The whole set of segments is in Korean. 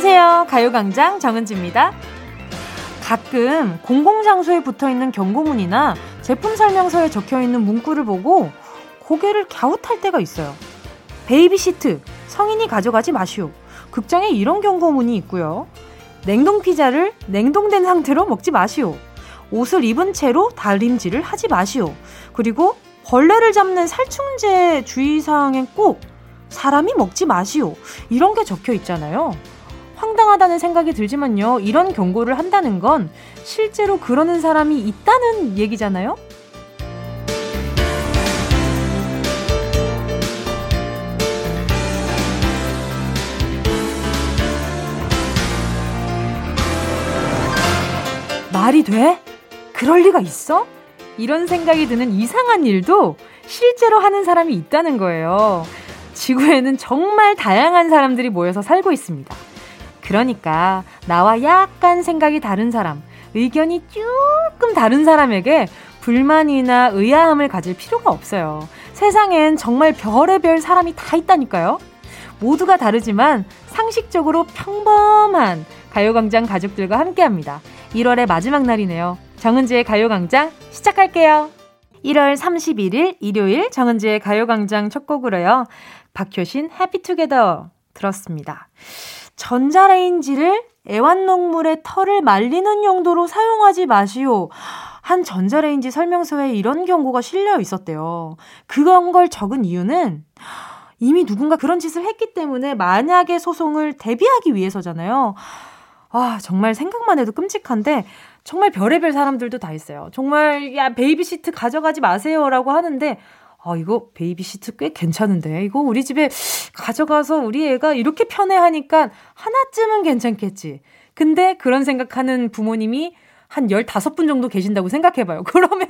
안녕하세요. 가요광장 정은지입니다. 가끔 공공장소에 붙어있는 경고문이나 제품 설명서에 적혀있는 문구를 보고 고개를 갸웃할 때가 있어요. 베이비 시트, 성인이 가져가지 마시오. 극장에 이런 경고문이 있고요. 냉동 피자를 냉동된 상태로 먹지 마시오. 옷을 입은 채로 다림질을 하지 마시오. 그리고 벌레를 잡는 살충제 주의사항엔 꼭 사람이 먹지 마시오. 이런 게 적혀 있잖아요. 황당하다는 생각이 들지만요. 이런 경고를 한다는 건 실제로 그러는 사람이 있다는 얘기잖아요. 말이 돼? 그럴 리가 있어? 이런 생각이 드는 이상한 일도 실제로 하는 사람이 있다는 거예요. 지구에는 정말 다양한 사람들이 모여서 살고 있습니다. 그러니까 나와 약간 생각이 다른 사람, 의견이 조금 다른 사람에게 불만이나 의아함을 가질 필요가 없어요. 세상엔 정말 별의별 사람이 다 있다니까요. 모두가 다르지만 상식적으로 평범한 가요광장 가족들과 함께합니다. 1월의 마지막 날이네요. 정은지의 가요광장 시작할게요. 1월 31일 일요일 정은지의 가요광장 첫 곡으로요. 박효신 해피투게더 들었습니다. 전자레인지를 애완동물의 털을 말리는 용도로 사용하지 마시오. 한 전자레인지 설명서에 이런 경고가 실려 있었대요. 그런 걸 적은 이유는 이미 누군가 그런 짓을 했기 때문에 만약에 소송을 대비하기 위해서잖아요. 아, 정말 생각만 해도 끔찍한데 정말 별의별 사람들도 다 있어요. 정말 야 베이비 시트 가져가지 마세요라고 하는데 아 이거 베이비 시트 꽤 괜찮은데 이거 우리 집에 가져가서 우리 애가 이렇게 편애하니까 하나쯤은 괜찮겠지. 근데 그런 생각하는 부모님이 한 15분 정도 계신다고 생각해봐요. 그러면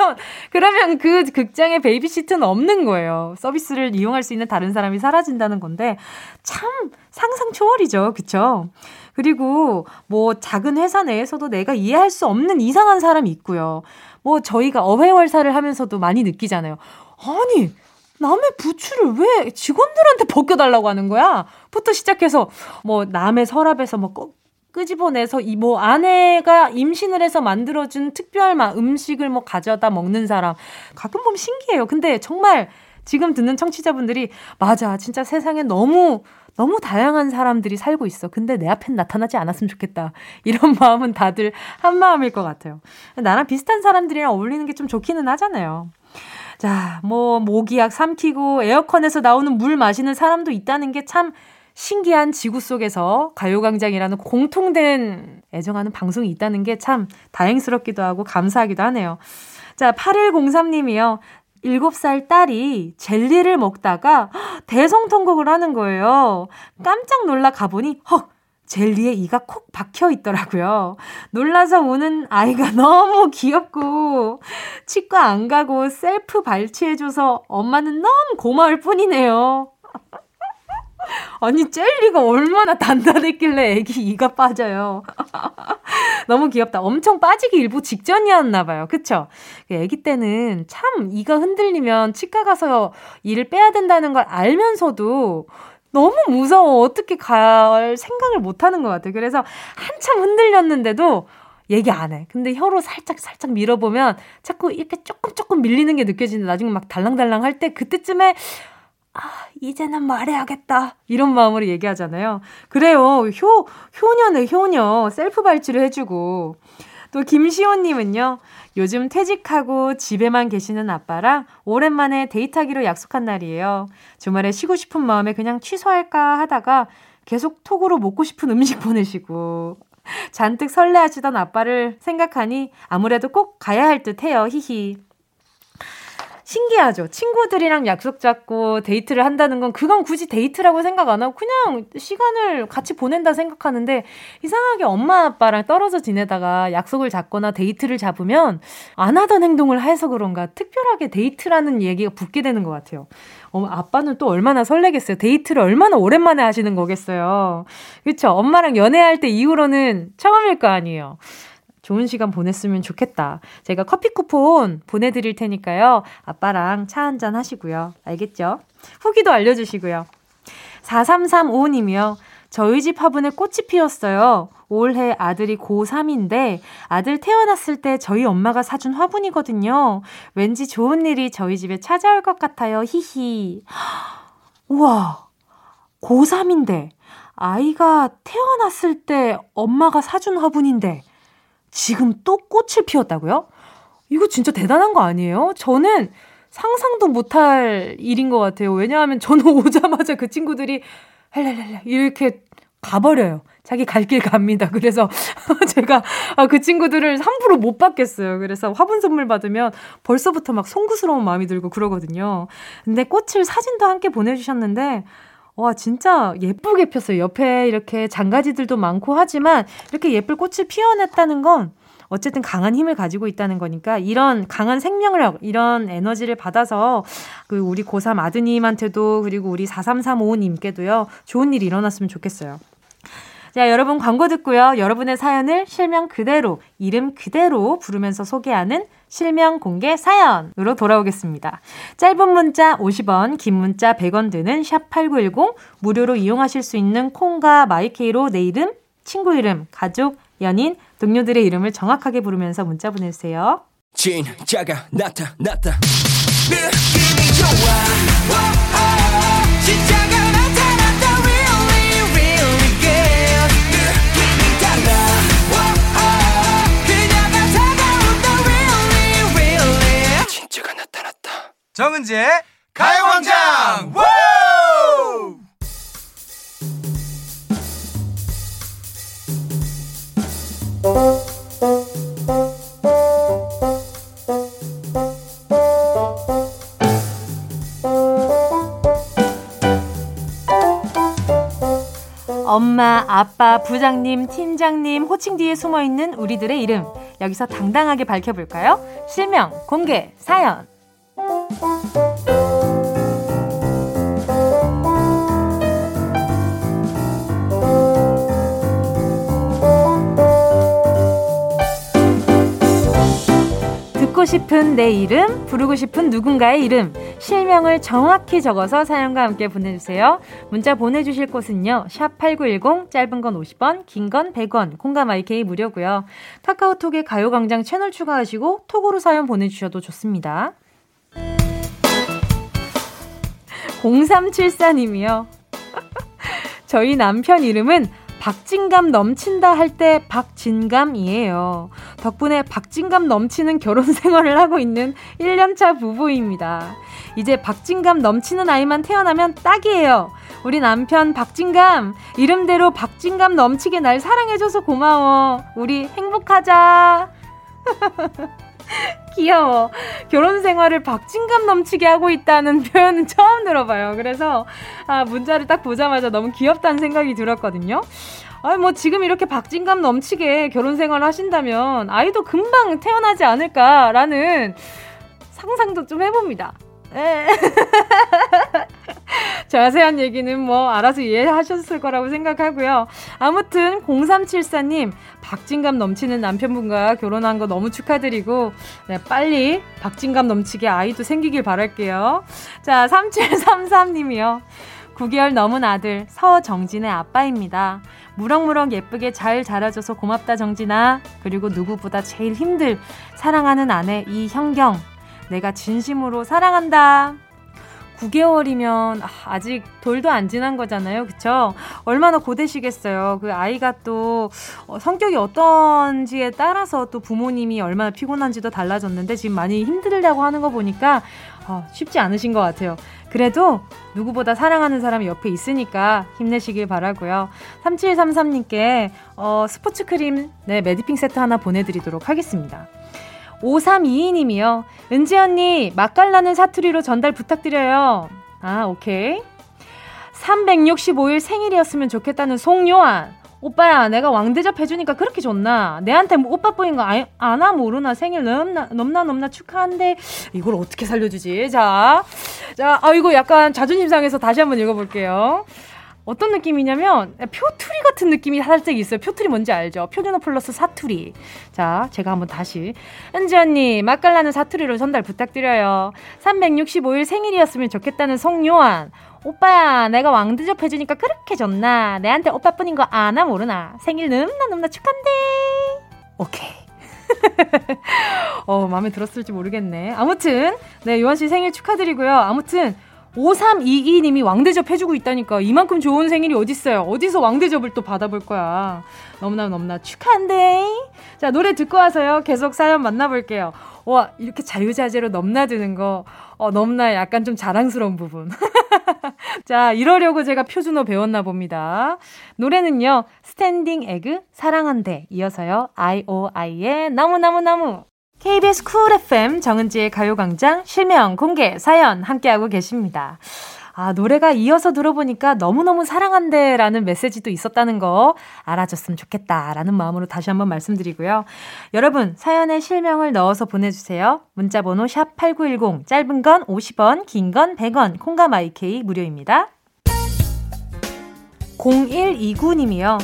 그 극장에 베이비 시트는 없는 거예요. 서비스를 이용할 수 있는 다른 사람이 사라진다는 건데 참 상상 초월이죠. 그쵸? 그리고 뭐 작은 회사 내에서도 내가 이해할 수 없는 이상한 사람이 있고요. 뭐 저희가 어회월사를 하면서도 많이 느끼잖아요. 아니 남의 부츠를 왜 직원들한테 벗겨달라고 하는 거야? 부터 시작해서 뭐 남의 서랍에서 뭐 끄집어내서 이 뭐 아내가 임신을 해서 만들어준 특별 음식을 뭐 가져다 먹는 사람 가끔 보면 신기해요. 근데 정말 지금 듣는 청취자분들이 맞아 진짜 세상에 너무 다양한 사람들이 살고 있어. 근데 내 앞엔 나타나지 않았으면 좋겠다. 이런 마음은 다들 한 마음일 것 같아요. 나랑 비슷한 사람들이랑 어울리는 게 좀 좋기는 하잖아요. 자, 뭐 모기약 삼키고 에어컨에서 나오는 물 마시는 사람도 있다는 게 참 신기한 지구 속에서 가요광장이라는 공통된 애정하는 방송이 있다는 게 참 다행스럽기도 하고 감사하기도 하네요. 자, 8103님이요. 7살 딸이 젤리를 먹다가 대성통곡을 하는 거예요. 깜짝 놀라 가보니 헉! 젤리에 이가 콕 박혀 있더라고요. 놀라서 우는 아이가 너무 귀엽고 치과 안 가고 셀프 발치해줘서 엄마는 너무 고마울 뿐이네요. 아니 젤리가 얼마나 단단했길래 애기 이가 빠져요. 너무 귀엽다. 엄청 빠지기 일보 직전이었나 봐요. 그쵸? 애기 때는 참 이가 흔들리면 치과 가서 이를 빼야 된다는 걸 알면서도 너무 무서워. 어떻게 갈 생각을 못하는 것 같아요. 그래서 한참 흔들렸는데도 얘기 안 해. 근데 혀로 살짝 밀어보면 자꾸 이렇게 조금 밀리는 게 느껴지는데 나중에 막 달랑달랑 할 때 그때쯤에 아, 이제는 말해야겠다. 이런 마음으로 얘기하잖아요. 그래요. 효녀네, 효녀. 셀프 발치를 해주고. 또 김시원님은요. 요즘 퇴직하고 집에만 계시는 아빠랑 오랜만에 데이트하기로 약속한 날이에요. 주말에 쉬고 싶은 마음에 그냥 취소할까 하다가 계속 톡으로 먹고 싶은 음식 보내시고. 잔뜩 설레하시던 아빠를 생각하니 아무래도 꼭 가야 할 듯 해요. 히히. 신기하죠. 친구들이랑 약속 잡고 데이트를 한다는 건 그건 굳이 데이트라고 생각 안 하고 그냥 시간을 같이 보낸다 생각하는데 이상하게 엄마 아빠랑 떨어져 지내다가 약속을 잡거나 데이트를 잡으면 안 하던 행동을 해서 그런가 특별하게 데이트라는 얘기가 붙게 되는 것 같아요. 아빠는 또 얼마나 설레겠어요. 데이트를 얼마나 오랜만에 하시는 거겠어요. 그렇죠. 엄마랑 연애할 때 이후로는 처음일 거 아니에요. 좋은 시간 보냈으면 좋겠다. 제가 커피 쿠폰 보내드릴 테니까요. 아빠랑 차 한잔 하시고요. 알겠죠? 후기도 알려주시고요. 4335님이요. 저희 집 화분에 꽃이 피었어요. 올해 아들이 고3인데 아들 태어났을 때 저희 엄마가 사준 화분이거든요. 왠지 좋은 일이 저희 집에 찾아올 것 같아요. 히히. 우와, 고3인데 아이가 태어났을 때 엄마가 사준 화분인데 지금 또 꽃을 피웠다고요? 이거 진짜 대단한 거 아니에요? 저는 상상도 못할 일인 것 같아요. 왜냐하면 저는 오자마자 그 친구들이 헬렐렐렐 이렇게 가버려요. 자기 갈 길 갑니다. 그래서 제가 그 친구들을 함부로 못 받겠어요. 그래서 화분 선물 받으면 벌써부터 막 송구스러운 마음이 들고 그러거든요. 근데 꽃을 사진도 함께 보내주셨는데 와 진짜 예쁘게 폈어요. 옆에 이렇게 장가지들도 많고 하지만 이렇게 예쁠 꽃을 피워냈다는 건 어쨌든 강한 힘을 가지고 있다는 거니까 이런 강한 생명력, 이런 에너지를 받아서 그 우리 고3 아드님한테도 그리고 우리 43355님께도요. 좋은 일이 일어났으면 좋겠어요. 자, 여러분 광고 듣고요. 여러분의 사연을 실명 그대로, 이름 그대로 부르면서 소개하는 실명 공개 사연으로 돌아오겠습니다. 짧은 문자 50원, 긴 문자 100원 드는 샵8910 무료로 이용하실 수 있는 콩과 마이케이로 내 이름, 친구 이름, 가족, 연인, 동료들의 이름을 정확하게 부르면서 문자 보내주세요. 진짜가 나타났다. 느낌이 좋아. 진짜가 나타났다. Really, really good. 느낌이 달라. 그녀가 다가온다. Really, really. 진짜가 나타났다. 정은지의 가요광장. 엄마, 아빠, 부장님, 팀장님, 호칭 뒤에 숨어있는 우리들의 이름. 여기서 당당하게 밝혀볼까요? 실명, 공개, 사연. 듣고 싶은 내 이름, 부르고 싶은 누군가의 이름, 실명을 정확히 적어서 사연과 함께 보내주세요. 문자 보내주실 곳은요. 샵8910, 짧은 건 50원, 긴 건 100원, 콩감 IK 무료고요. 카카오톡에 가요광장 채널 추가하시고 톡으로 사연 보내주셔도 좋습니다. 0374님이요. 저희 남편 이름은 박진감 넘친다 할 때 박진감이에요. 덕분에 박진감 넘치는 결혼 생활을 하고 있는 1년차 부부입니다. 이제 박진감 넘치는 아이만 태어나면 딱이에요. 우리 남편 박진감, 이름대로 박진감 넘치게 날 사랑해줘서 고마워. 우리 행복하자. 귀여워. 결혼 생활을 박진감 넘치게 하고 있다는 표현은 처음 들어봐요. 그래서 문자를 딱 보자마자 너무 귀엽다는 생각이 들었거든요. 뭐 지금 이렇게 박진감 넘치게 결혼 생활을 하신다면 아이도 금방 태어나지 않을까라는 상상도 좀 해봅니다. 자세한 얘기는 뭐 알아서 이해하셨을 거라고 생각하고요. 아무튼 0374님 박진감 넘치는 남편분과 결혼한 거 너무 축하드리고 네, 빨리 박진감 넘치게 아이도 생기길 바랄게요. 자 3733님이요 9개월 넘은 아들 서정진의 아빠입니다. 무럭무럭 예쁘게 잘 자라줘서 고맙다 정진아. 그리고 누구보다 제일 힘들 사랑하는 아내 이현경 내가 진심으로 사랑한다. 9개월이면 아직 돌도 안 지난 거잖아요. 그쵸? 얼마나 고되시겠어요. 그 아이가 또 성격이 어떤지에 따라서 또 부모님이 얼마나 피곤한지도 달라졌는데 지금 많이 힘들다고 하는 거 보니까 쉽지 않으신 것 같아요. 그래도 누구보다 사랑하는 사람이 옆에 있으니까 힘내시길 바라고요. 3733님께 스포츠 크림 네, 메디핑 세트 하나 보내드리도록 하겠습니다. 5322님이요. 은지 언니 맛깔나는 사투리로 전달 부탁드려요. 아 오케이. 365일 생일이었으면 좋겠다는 송요한. 오빠야 내가 왕대접 해주니까 그렇게 좋나. 내한테 뭐 오빠 뿌인 거 아나 모르나. 생일 넘나 축하한데 이걸 어떻게 살려주지. 자 이거 약간 자존심 상해서 다시 한번 읽어볼게요. 어떤 느낌이냐면 표투리 같은 느낌이 살짝 있어요. 표투리 뭔지 알죠? 표준어 플러스 사투리. 자, 제가 한번 다시. 은지 언니, 맛깔나는 사투리로 전달 부탁드려요. 365일 생일이었으면 좋겠다는 송요한. 오빠야, 내가 왕 대접해주니까 그렇게 좋나? 내한테 오빠뿐인 거 아나 모르나? 생일 넘나 축한데. 오케이. 마음에 들었을지 모르겠네. 아무튼, 네, 요한 씨 생일 축하드리고요. 아무튼, 5322님이 왕대접 해주고 있다니까. 이만큼 좋은 생일이 어딨어요. 어디서 왕대접을 또 받아볼 거야. 넘나 축하한데. 자, 노래 듣고 와서요. 계속 사연 만나볼게요. 와, 이렇게 자유자재로 넘나드는 거. 넘나 약간 좀 자랑스러운 부분. 자, 이러려고 제가 표준어 배웠나 봅니다. 노래는요, 스탠딩 에그 사랑한대 이어서요, IOI의 나무나무나무. KBS 쿨 FM 정은지의 가요광장 실명 공개 사연 함께하고 계십니다. 아, 노래가 이어서 들어보니까 너무너무 사랑한대라는 메시지도 있었다는 거 알아줬으면 좋겠다라는 마음으로 다시 한번 말씀드리고요. 여러분, 사연에 실명을 넣어서 보내주세요. 문자번호 샵8910, 짧은 건 50원, 긴 건 100원, 콩감 IK 무료입니다. 0129님이요.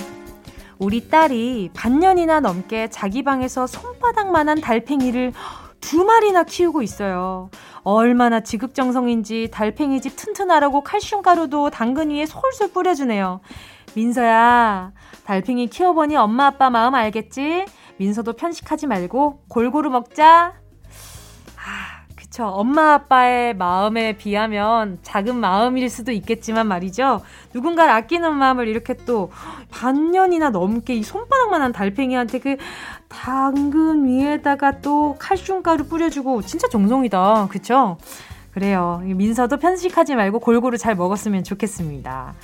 우리 딸이 반년이나 넘게 자기 방에서 손바닥만한 달팽이를 2마리나 키우고 있어요. 얼마나 지극정성인지 달팽이집 튼튼하라고 칼슘 가루도 당근 위에 솔솔 뿌려주네요. 민서야, 달팽이 키워보니 엄마 아빠 마음 알겠지? 민서도 편식하지 말고 골고루 먹자. 아, 그쵸. 엄마 아빠의 마음에 비하면 작은 마음일 수도 있겠지만 말이죠. 누군가를 아끼는 마음을 이렇게 또 반년이나 넘게 이 손바닥만한 달팽이한테 그 당근 위에다가 또 칼슘가루 뿌려주고 진짜 정성이다. 그쵸? 그래요. 민서도 편식하지 말고 골고루 잘 먹었으면 좋겠습니다.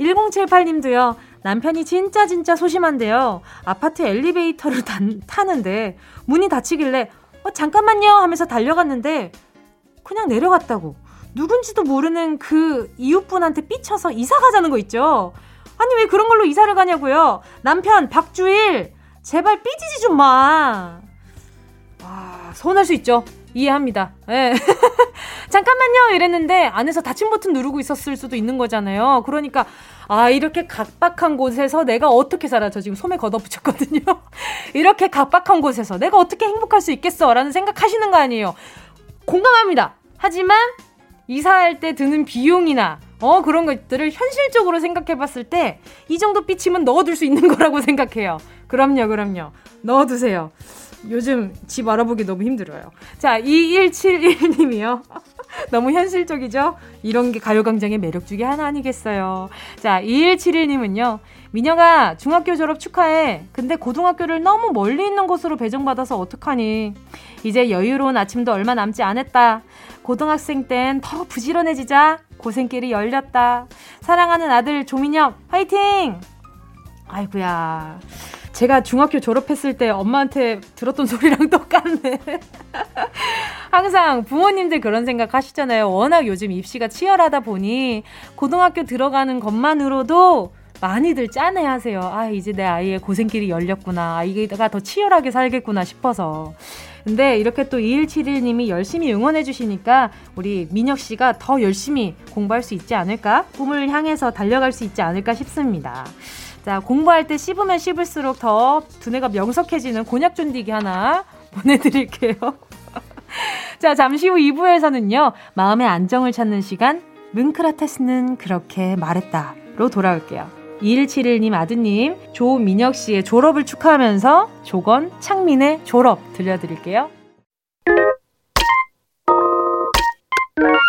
1078님도요. 남편이 진짜 소심한데요. 아파트 엘리베이터를 타는데 문이 닫히길래 잠깐만요 하면서 달려갔는데 그냥 내려갔다고. 누군지도 모르는 그 이웃분한테 삐쳐서 이사 가자는 거 있죠. 아니 왜 그런 걸로 이사를 가냐고요. 남편 박주일, 제발 삐지지 좀 마. 와, 서운할 수 있죠. 이해합니다. 네. 잠깐만요 이랬는데 안에서 닫힌 버튼 누르고 있었을 수도 있는 거잖아요. 그러니까 아, 이렇게 각박한 곳에서 내가 어떻게 살아. 저 지금 소매 걷어붙였거든요. 이렇게 각박한 곳에서 내가 어떻게 행복할 수 있겠어라는 생각하시는 거 아니에요. 공감합니다. 하지만 이사할 때 드는 비용이나 그런 것들을 현실적으로 생각해봤을 때 이 정도 삐침은 넣어둘 수 있는 거라고 생각해요. 그럼요. 넣어두세요. 요즘 집 알아보기 너무 힘들어요. 자, 2171님이요. 너무 현실적이죠? 이런 게 가요광장의 매력 중에 하나 아니겠어요. 자, 2171님은요. 민영아, 중학교 졸업 축하해. 근데 고등학교를 너무 멀리 있는 곳으로 배정받아서 어떡하니. 이제 여유로운 아침도 얼마 남지 않았다. 고등학생 땐 더 부지런해지자. 고생길이 열렸다. 사랑하는 아들 조민혁 화이팅! 아이고야, 제가 중학교 졸업했을 때 엄마한테 들었던 소리랑 똑같네. 항상 부모님들 그런 생각 하시잖아요. 워낙 요즘 입시가 치열하다 보니 고등학교 들어가는 것만으로도 많이들 짠해 하세요. 아, 이제 내 아이의 고생길이 열렸구나. 아이가 더 치열하게 살겠구나 싶어서. 근데 이렇게 또 2171님이 열심히 응원해 주시니까 우리 민혁씨가 더 열심히 공부할 수 있지 않을까? 꿈을 향해서 달려갈 수 있지 않을까 싶습니다. 자, 공부할 때 씹으면 씹을수록 더 두뇌가 명석해지는 곤약 쫀디기 하나 보내드릴게요. 자, 잠시 후 2부에서는요. 마음의 안정을 찾는 시간, 문크라테스는 그렇게 말했다로 돌아올게요. 2171님 아드님 조민혁씨의 졸업을 축하하면서 조건 창민의 졸업 들려드릴게요.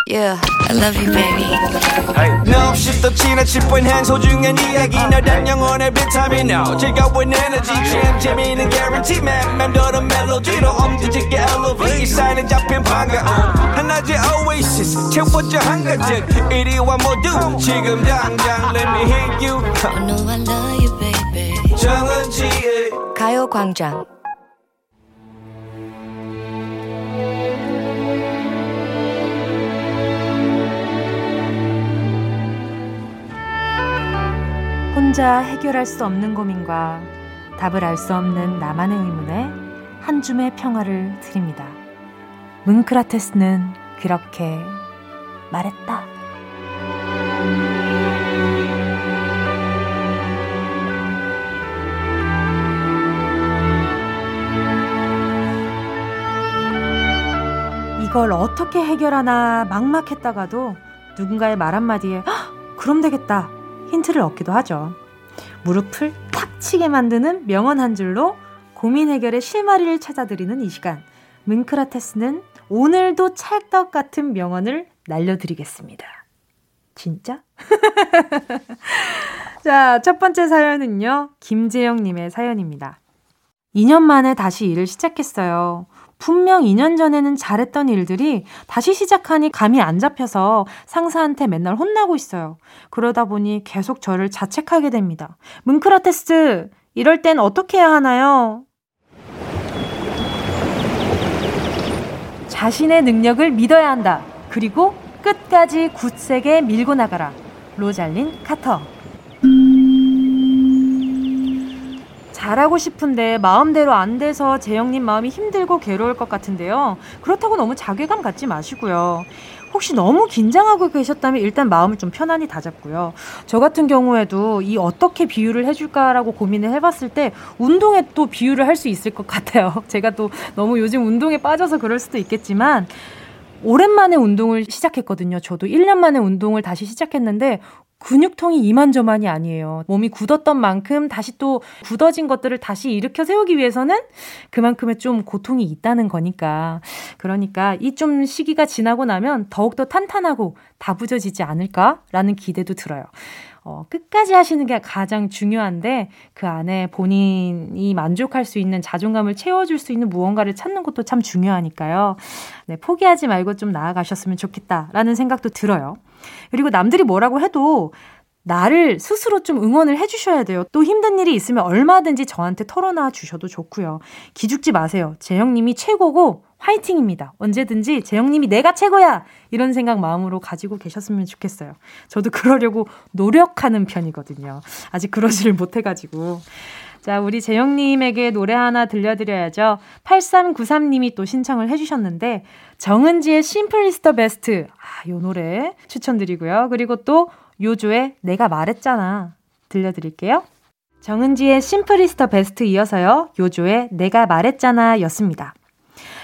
Yeah, I love you baby. No, she's the 지나칠 뻔한 소중한 이야기 널 영원의 비타민 now 즐거운 에너지 참 재미있는 guarantee man 맘대로 멜로디로 엄지짓게 elevate 이 사인은 잡힌 반가운 한낮의 oasis 채워져 한가득 이리와 모두 지금 당장 let me hit you. I know I love you baby. 정은지의 가요광장. 혼자 해결할 수 없는 고민과 답을 알 수 없는 나만의 의문에 한 줌의 평화를 드립니다. 문크라테스는 그렇게 말했다. 이걸 어떻게 해결하나 막막했다가도 누군가의 말 한마디에 그럼 되겠다 힌트를 얻기도 하죠. 무릎을 탁 치게 만드는 명언 한 줄로 고민 해결의 실마리를 찾아드리는 이 시간, 문크라테스는 오늘도 찰떡 같은 명언을 날려드리겠습니다. 진짜? 자, 첫 번째 사연은요, 김재영님의 사연입니다. 2년 만에 다시 일을 시작했어요. 분명 2년 전에는 잘했던 일들이 다시 시작하니 감이 안 잡혀서 상사한테 맨날 혼나고 있어요. 그러다 보니 계속 저를 자책하게 됩니다. 문크라테스, 이럴 땐 어떻게 해야 하나요? 자신의 능력을 믿어야 한다. 그리고 끝까지 굳세게 밀고 나가라. 로잘린 카터. 잘하고 싶은데 마음대로 안 돼서 재영님 마음이 힘들고 괴로울 것 같은데요. 그렇다고 너무 자괴감 갖지 마시고요. 혹시 너무 긴장하고 계셨다면 일단 마음을 좀 편안히 다잡고요. 저 같은 경우에도 이 어떻게 비유를 해줄까라고 고민을 해봤을 때 운동에 또 비유를 할 수 있을 것 같아요. 제가 또 너무 요즘 운동에 빠져서 그럴 수도 있겠지만 오랜만에 운동을 시작했거든요. 저도 1년 만에 운동을 다시 시작했는데 근육통이 이만저만이 아니에요. 몸이 굳었던 만큼 다시 또 굳어진 것들을 다시 일으켜 세우기 위해서는 그만큼의 좀 고통이 있다는 거니까. 그러니까 이 좀 시기가 지나고 나면 더욱더 탄탄하고 다부져지지 않을까라는 기대도 들어요. 끝까지 하시는 게 가장 중요한데 그 안에 본인이 만족할 수 있는 자존감을 채워줄 수 있는 무언가를 찾는 것도 참 중요하니까요. 네, 포기하지 말고 좀 나아가셨으면 좋겠다라는 생각도 들어요. 그리고 남들이 뭐라고 해도 나를 스스로 좀 응원을 해주셔야 돼요. 또 힘든 일이 있으면 얼마든지 저한테 털어놔 주셔도 좋고요. 기죽지 마세요. 재영님이 최고고 화이팅입니다. 언제든지 재영님이 내가 최고야! 이런 생각 마음으로 가지고 계셨으면 좋겠어요. 저도 그러려고 노력하는 편이거든요. 아직 그러지를 못해가지고. 자, 우리 재영님에게 노래 하나 들려드려야죠. 8393님이 또 신청을 해주셨는데 정은지의 심플 이즈 더 베스트, 이 노래 추천드리고요. 그리고 또 요조의 내가 말했잖아 들려드릴게요. 정은지의 심플 이즈 더 베스트 이어서요, 요조의 내가 말했잖아 였습니다.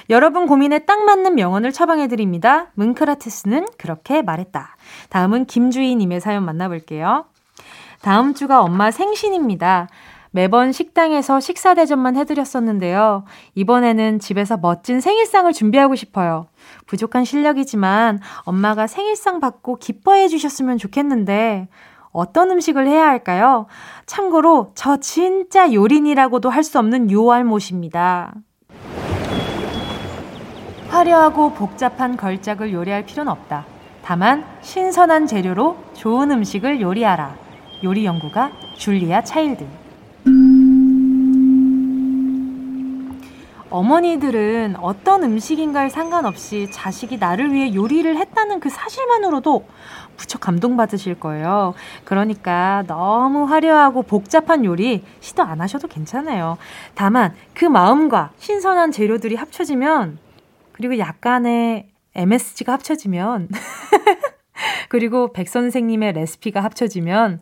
여러분 고민에 딱 맞는 명언을 처방해드립니다. 문크라테스는 그렇게 말했다. 다음은 김주희님의 사연 만나볼게요. 다음 주가 엄마 생신입니다. 매번 식당에서 식사 대접만 해드렸었는데요. 이번에는 집에서 멋진 생일상을 준비하고 싶어요. 부족한 실력이지만 엄마가 생일상 받고 기뻐해 주셨으면 좋겠는데 어떤 음식을 해야 할까요? 참고로 저 진짜 요린이라고도 할 수 없는 요알못입니다. 화려하고 복잡한 걸작을 요리할 필요는 없다. 다만 신선한 재료로 좋은 음식을 요리하라. 요리 연구가 줄리아 차일드. 어머니들은 어떤 음식인가에 상관없이 자식이 나를 위해 요리를 했다는 그 사실만으로도 무척 감동받으실 거예요. 그러니까 너무 화려하고 복잡한 요리 시도 안 하셔도 괜찮아요. 다만 그 마음과 신선한 재료들이 합쳐지면, 그리고 약간의 MSG가 합쳐지면 그리고 백 선생님의 레시피가 합쳐지면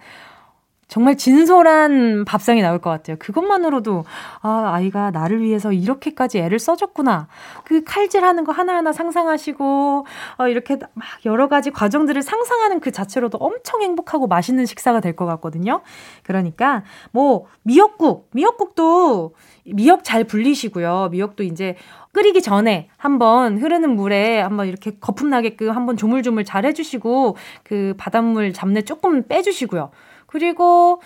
정말 진솔한 밥상이 나올 것 같아요. 그것만으로도 아이가 나를 위해서 이렇게까지 애를 써줬구나. 그 칼질하는 거 하나하나 상상하시고 이렇게 막 여러 가지 과정들을 상상하는 그 자체로도 엄청 행복하고 맛있는 식사가 될 것 같거든요. 그러니까 뭐 미역국도 미역 잘 불리시고요. 미역도 이제 끓이기 전에 한번 흐르는 물에 한번 이렇게 거품 나게끔 한번 조물조물 잘 해주시고 그 바닷물 잡내 조금 빼주시고요. 그리고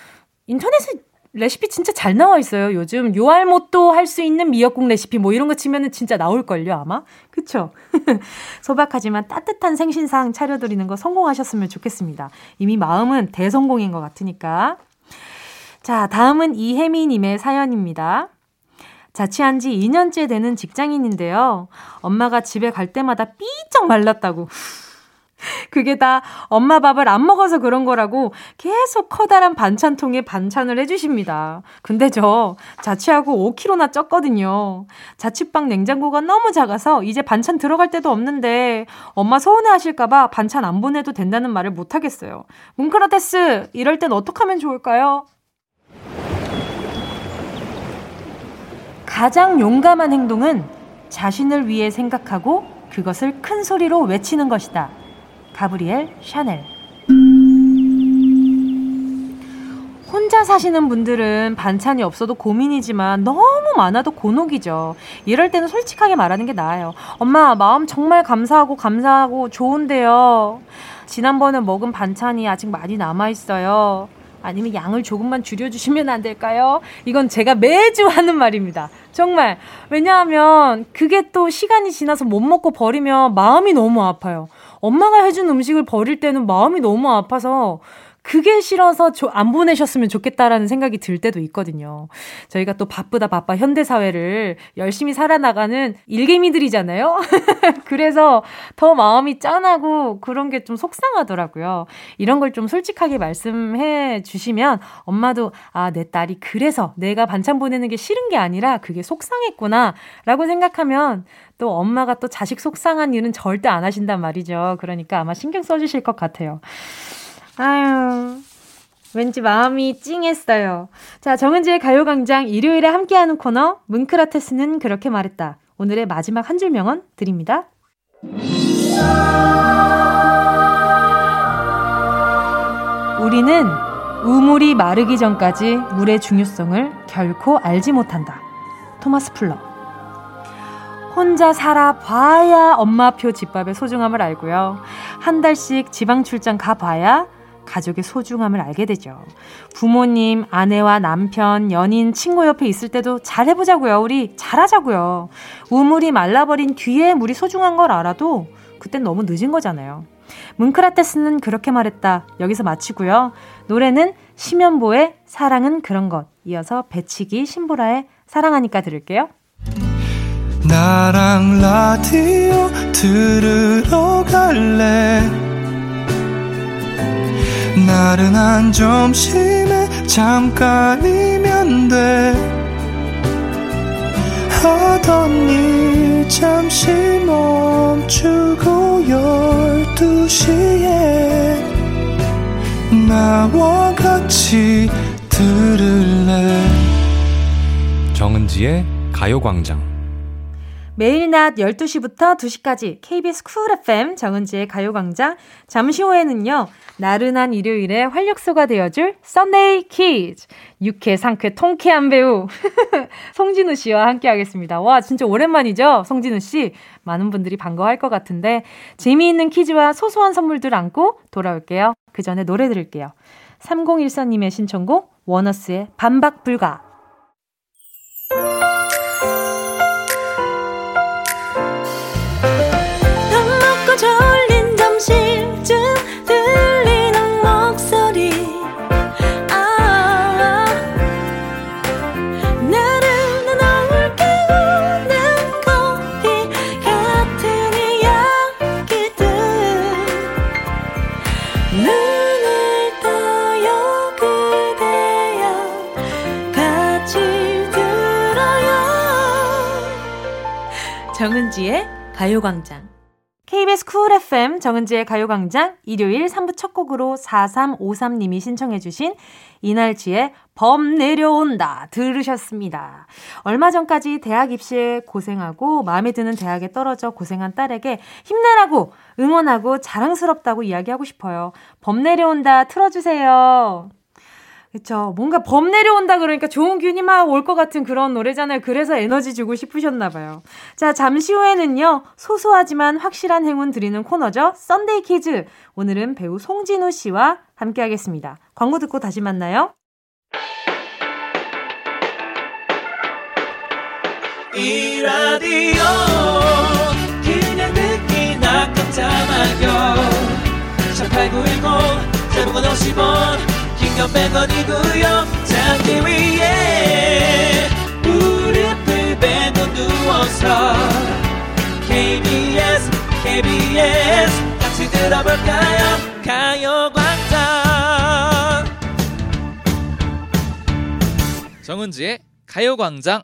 인터넷에 레시피 진짜 잘 나와 있어요. 요즘 요알못도 할 수 있는 미역국 레시피 뭐 이런 거 치면은 진짜 나올걸요 아마? 그쵸? 소박하지만 따뜻한 생신상 차려드리는 거 성공하셨으면 좋겠습니다. 이미 마음은 대성공인 것 같으니까. 자, 다음은 이혜미님의 사연입니다. 자취한 지 2년째 되는 직장인인데요. 엄마가 집에 갈 때마다 삐쩍 말랐다고. 그게 다 엄마 밥을 안 먹어서 그런 거라고 계속 커다란 반찬통에 반찬을 해주십니다. 근데 저 자취하고 5kg나 쪘거든요. 자취방 냉장고가 너무 작아서 이제 반찬 들어갈 데도 없는데 엄마 서운해하실까봐 반찬 안 보내도 된다는 말을 못하겠어요. 문크라테스, 이럴 땐 어떡하면 좋을까요? 가장 용감한 행동은 자신을 위해 생각하고 그것을 큰 소리로 외치는 것이다. 가브리엘 샤넬. 혼자 사시는 분들은 반찬이 없어도 고민이지만 너무 많아도 곤혹이죠. 이럴 때는 솔직하게 말하는 게 나아요. 엄마, 마음 정말 감사하고 좋은데요. 지난번에 먹은 반찬이 아직 많이 남아있어요. 아니면 양을 조금만 줄여주시면 안 될까요? 이건 제가 매주 하는 말입니다. 정말. 왜냐하면 그게 또 시간이 지나서 못 먹고 버리면 마음이 너무 아파요. 엄마가 해준 음식을 버릴 때는 마음이 너무 아파서 그게 싫어서 안 보내셨으면 좋겠다라는 생각이 들 때도 있거든요. 저희가 또 바빠 현대사회를 열심히 살아나가는 일개미들이잖아요. 그래서 더 마음이 짠하고 그런 게 좀 속상하더라고요. 이런 걸 좀 솔직하게 말씀해 주시면 엄마도 아, 내 딸이 그래서 내가 반찬 보내는 게 싫은 게 아니라 그게 속상했구나 라고 생각하면 또 엄마가 또 자식 속상한 일은 절대 안 하신단 말이죠. 그러니까 아마 신경 써주실 것 같아요. 아유, 왠지 마음이 찡했어요. 자, 정은지의 가요광장 일요일에 함께하는 코너 문크라테스는 그렇게 말했다. 오늘의 마지막 한 줄 명언 드립니다. 우리는 우물이 마르기 전까지 물의 중요성을 결코 알지 못한다. 토마스 풀러. 혼자 살아봐야 엄마표 집밥의 소중함을 알고요. 한 달씩 지방 출장 가봐야 가족의 소중함을 알게 되죠. 부모님, 아내와 남편, 연인, 친구 옆에 있을 때도 잘해보자고요. 우리 잘하자고요. 우물이 말라버린 뒤에 물이 소중한 걸 알아도 그땐 너무 늦은 거잖아요. 문크라테스는 그렇게 말했다. 여기서 마치고요. 노래는 심연보의 사랑은 그런 것. 이어서 배치기 신보라의 사랑하니까 들을게요. 나랑 라디오 들으러 갈래. 나른한 점심에 잠깐이면 돼. 하던 일 잠시 멈추고 12시에 나와 같이 들을래. 정은지의 가요광장. 매일 낮 12시부터 2시까지 KBS 쿨 FM 정은지의 가요광장. 잠시 후에는요, 나른한 일요일에 활력소가 되어줄 썬데이 키즈. 유쾌, 상쾌, 통쾌한 배우 송진우 씨와 함께하겠습니다. 와, 진짜 오랜만이죠? 송진우 씨. 많은 분들이 반가워할 것 같은데 재미있는 퀴즈와 소소한 선물들 안고 돌아올게요. 그 전에 노래 들을게요. 3014님의 신청곡 원어스의 반박불가. 정은지의 가요광장. KBS 쿨 FM 정은지의 가요광장 일요일 3부 첫 곡으로 4353님이 신청해 주신 이날치의 범 내려온다 들으셨습니다. 얼마 전까지 대학 입시에 고생하고 마음에 드는 대학에 떨어져 고생한 딸에게 힘내라고 응원하고 자랑스럽다고 이야기하고 싶어요. 범 내려온다 틀어주세요. 그쵸. 뭔가 범 내려온다 그러니까 좋은 기운이 막 올 것 같은 그런 노래잖아요. 그래서 에너지 주고 싶으셨나 봐요. 자, 잠시 후에는요, 소소하지만 확실한 행운 드리는 코너죠. 썬데이 키즈. 오늘은 배우 송진우 씨와 함께하겠습니다. 광고 듣고 다시 만나요. 이 라디오 그냥 듣기나 깜짝마요. 18910 대목은 50원 백원이고요. 잠기 위에 무릎을 베고 누워서 KBS 같이 들어볼까요? 가요광장. 정은지의 가요광장.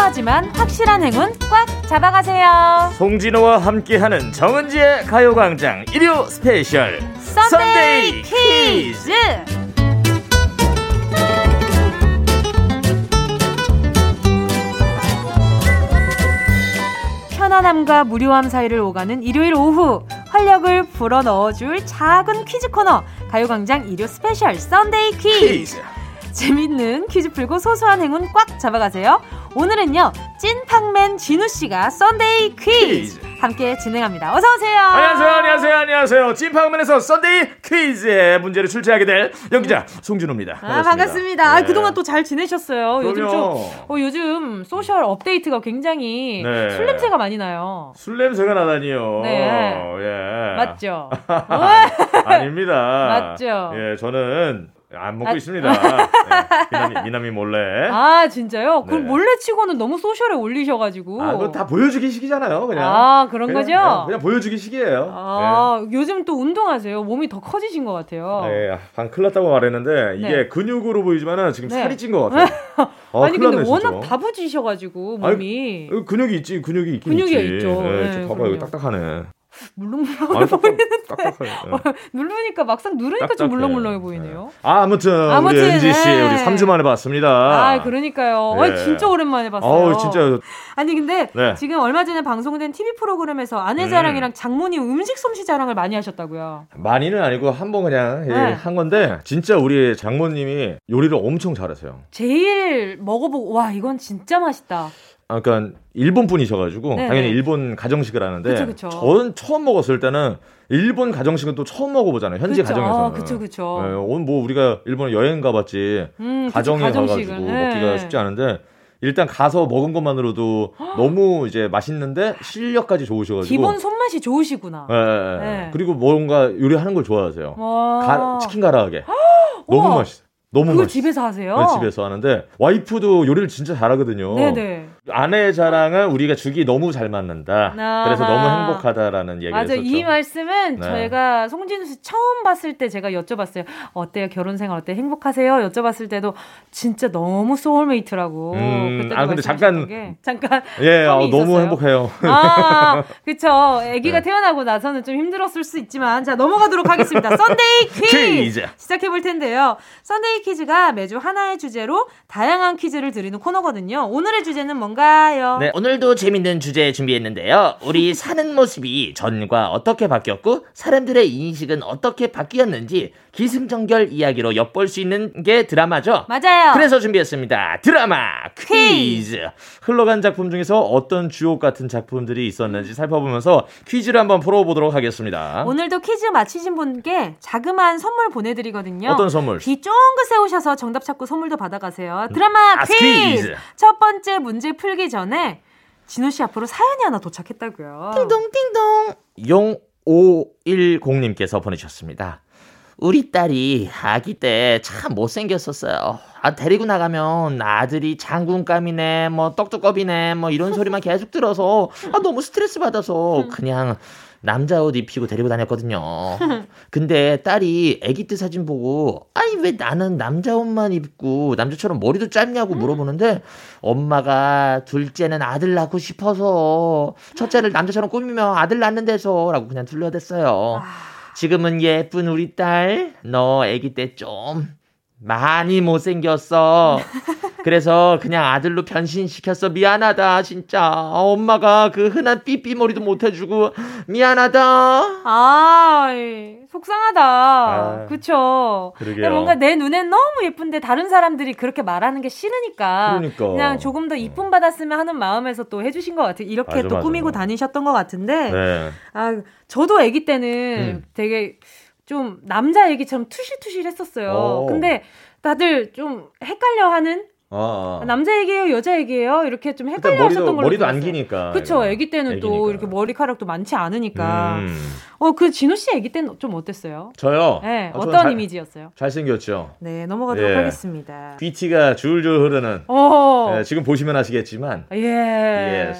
소소하지만 확실한 행운 꽉 잡아가세요. 송진우와 함께하는 정은지의 가요광장 일요 스페셜 썬데이 퀴즈. 편안함과 무료함 사이를 오가는 일요일 오후 활력을 불어넣어줄 작은 퀴즈 코너 가요광장 일요 스페셜 썬데이 퀴즈. 재밌는 퀴즈 풀고 소소한 행운 꽉 잡아가세요. 오늘은요 찐팡맨 진우씨가 썬데이 퀴즈 함께 진행합니다. 어서오세요. 안녕하세요. 찐팡맨에서 썬데이 퀴즈의 문제를 출제하게 될 연기자 송진우입니다. 반갑습니다. 네. 그동안 또 잘 지내셨어요? 그럼요. 요즘 소셜 업데이트가 굉장히 네. 술냄새가 많이 나요. 술냄새가 나다니요. 네. 예. 맞죠? 아닙니다. 맞죠? 예, 저는 안 먹고 있습니다. 네, 미남이 몰래. 아 진짜요? 네. 그럼 몰래 치고는 너무 소셜에 올리셔가지고. 아 그거 다 보여주기 식이잖아요, 그냥. 아 그런 거죠? 그냥 보여주기 식이에요. 아 네. 요즘 또 운동하세요? 몸이 더 커지신 것 같아요. 네, 방 큰일 났다고 말했는데 이게 네. 근육으로 보이지만은 지금 네. 살이 찐 것 같아요. 아니 근데 났네, 워낙 바부지셔가지고 몸이. 아니, 근육이 있긴 근육이 있지. 있죠. 네, 네, 봐봐 여기 딱딱하네. 물렁물렁해 보이는데 누르니까 막상 누르니까 딱딱해. 좀 물렁물렁해 보이네요. 네. 아무튼 우리 은지 씨 네. 우리 3주 만에 봤습니다. 아 그러니까요. 네. 진짜 오랜만에 봤어요. 진짜. 아니 근데 네. 지금 얼마 전에 방송된 TV 프로그램에서 아내 자랑이랑 장모님 음식 솜씨 자랑을 많이 하셨다고요. 많이는 아니고 한번 그냥 네. 예, 한 건데 진짜 우리 장모님이 요리를 엄청 잘하세요. 제일 먹어보고 와 이건 진짜 맛있다. 그러니까 일본 분이셔가지고 네네. 당연히 일본 가정식을 하는데 그쵸. 저는 처음 먹었을 때는 일본 가정식은 또 처음 먹어보잖아요. 현지 그쵸. 가정에서는. 그쵸. 네, 오늘 뭐 우리가 일본에 여행 가봤지 가정에 가가지고 먹기가 쉽지 않은데 일단 가서 먹은 것만으로도 너무 이제 맛있는데 실력까지 좋으셔가지고 기본 손맛이 좋으시구나. 네. 그리고 뭔가 요리하는 걸 좋아하세요. 치킨 가라하게 너무 맛있어요. 그걸 집에서 하세요? 네, 집에서 하는데 와이프도 요리를 진짜 잘하거든요. 네네. 아내의 자랑은 우리가 죽이 너무 잘 맞는다. 아하. 그래서 너무 행복하다라는 얘기를 맞아, 했었죠. 이 말씀은 네. 저희가 송진우 씨 처음 봤을 때 제가 여쭤봤어요. 어때요? 결혼생활 어때요? 행복하세요? 여쭤봤을 때도 진짜 너무 소울메이트라고. 근데 잠깐 예, 너무 행복해요. 그렇죠. 아기가 네. 태어나고 나서는 좀 힘들었을 수 있지만 자 넘어가도록 하겠습니다. 썬데이 퀴즈 시작해볼 텐데요. 썬데이 퀴즈가 매주 하나의 주제로 다양한 퀴즈를 드리는 코너거든요. 오늘의 주제는 뭔가요? 네, 오늘도 재밌는 주제 준비했는데요. 우리 사는 모습이 전과 어떻게 바뀌었고 사람들의 인식은 어떻게 바뀌었는지 기승전결 이야기로 엿볼 수 있는 게 드라마죠. 맞아요. 그래서 준비했습니다. 드라마 퀴즈. 흘러간 작품 중에서 어떤 주옥 같은 작품들이 있었는지 살펴보면서 퀴즈를 한번 풀어보도록 하겠습니다. 오늘도 퀴즈 맞히신 분께 자그마한 선물 보내드리거든요. 어떤 선물? 귀 쫑긋 세우셔서 정답 찾고 선물도 받아가세요. 드라마 퀴즈. 첫 번째 문제 풀기 전에 진우 씨 앞으로 사연이 하나 도착했다고요. 띵동띵동. 0510님께서 보내주셨습니다. 우리 딸이 아기 때 참 못생겼었어요. 데리고 나가면 아들이 장군감이네, 떡두꺼비네, 이런 소리만 계속 들어서 너무 스트레스 받아서 그냥 남자 옷 입히고 데리고 다녔거든요. 근데 딸이 아기 때 사진 보고 아니 왜 나는 남자 옷만 입고 남자처럼 머리도 짧냐고 물어보는데 엄마가 둘째는 아들 낳고 싶어서 첫째를 남자처럼 꾸미며 아들 낳는 데서 라고 그냥 둘러댔어요. 지금은 예쁜 우리 딸, 너 아기 때 좀 많이 못생겼어. 그래서 그냥 아들로 변신시켰어. 미안하다 진짜. 엄마가 그 흔한 삐삐머리도 못해주고 미안하다. 속상하다. 그쵸. 뭔가 내 눈엔 너무 예쁜데 다른 사람들이 그렇게 말하는 게 싫으니까 그냥 조금 더 이쁨 받았으면 하는 마음에서 또 해주신 것 같아요. 이렇게 맞아. 꾸미고 다니셨던 것 같은데 네. 저도 아기 때는 되게 좀 남자 얘기처럼 투실투실 했었어요. 근데 다들 좀 헷갈려하는 남자 얘기예요, 여자 얘기예요 이렇게 좀 헷갈려 하셨던 걸로 머리도 안 기니까 그쵸 아기 때는 애기니까. 또 이렇게 머리카락도 많지 않으니까 그 진우 씨 아기 때는 좀 어땠어요? 저요? 네, 어떤 이미지였어요? 잘생겼죠. 네, 넘어가도록 하겠습니다. 귀티가 줄줄 흐르는 네, 지금 보시면 아시겠지만 예.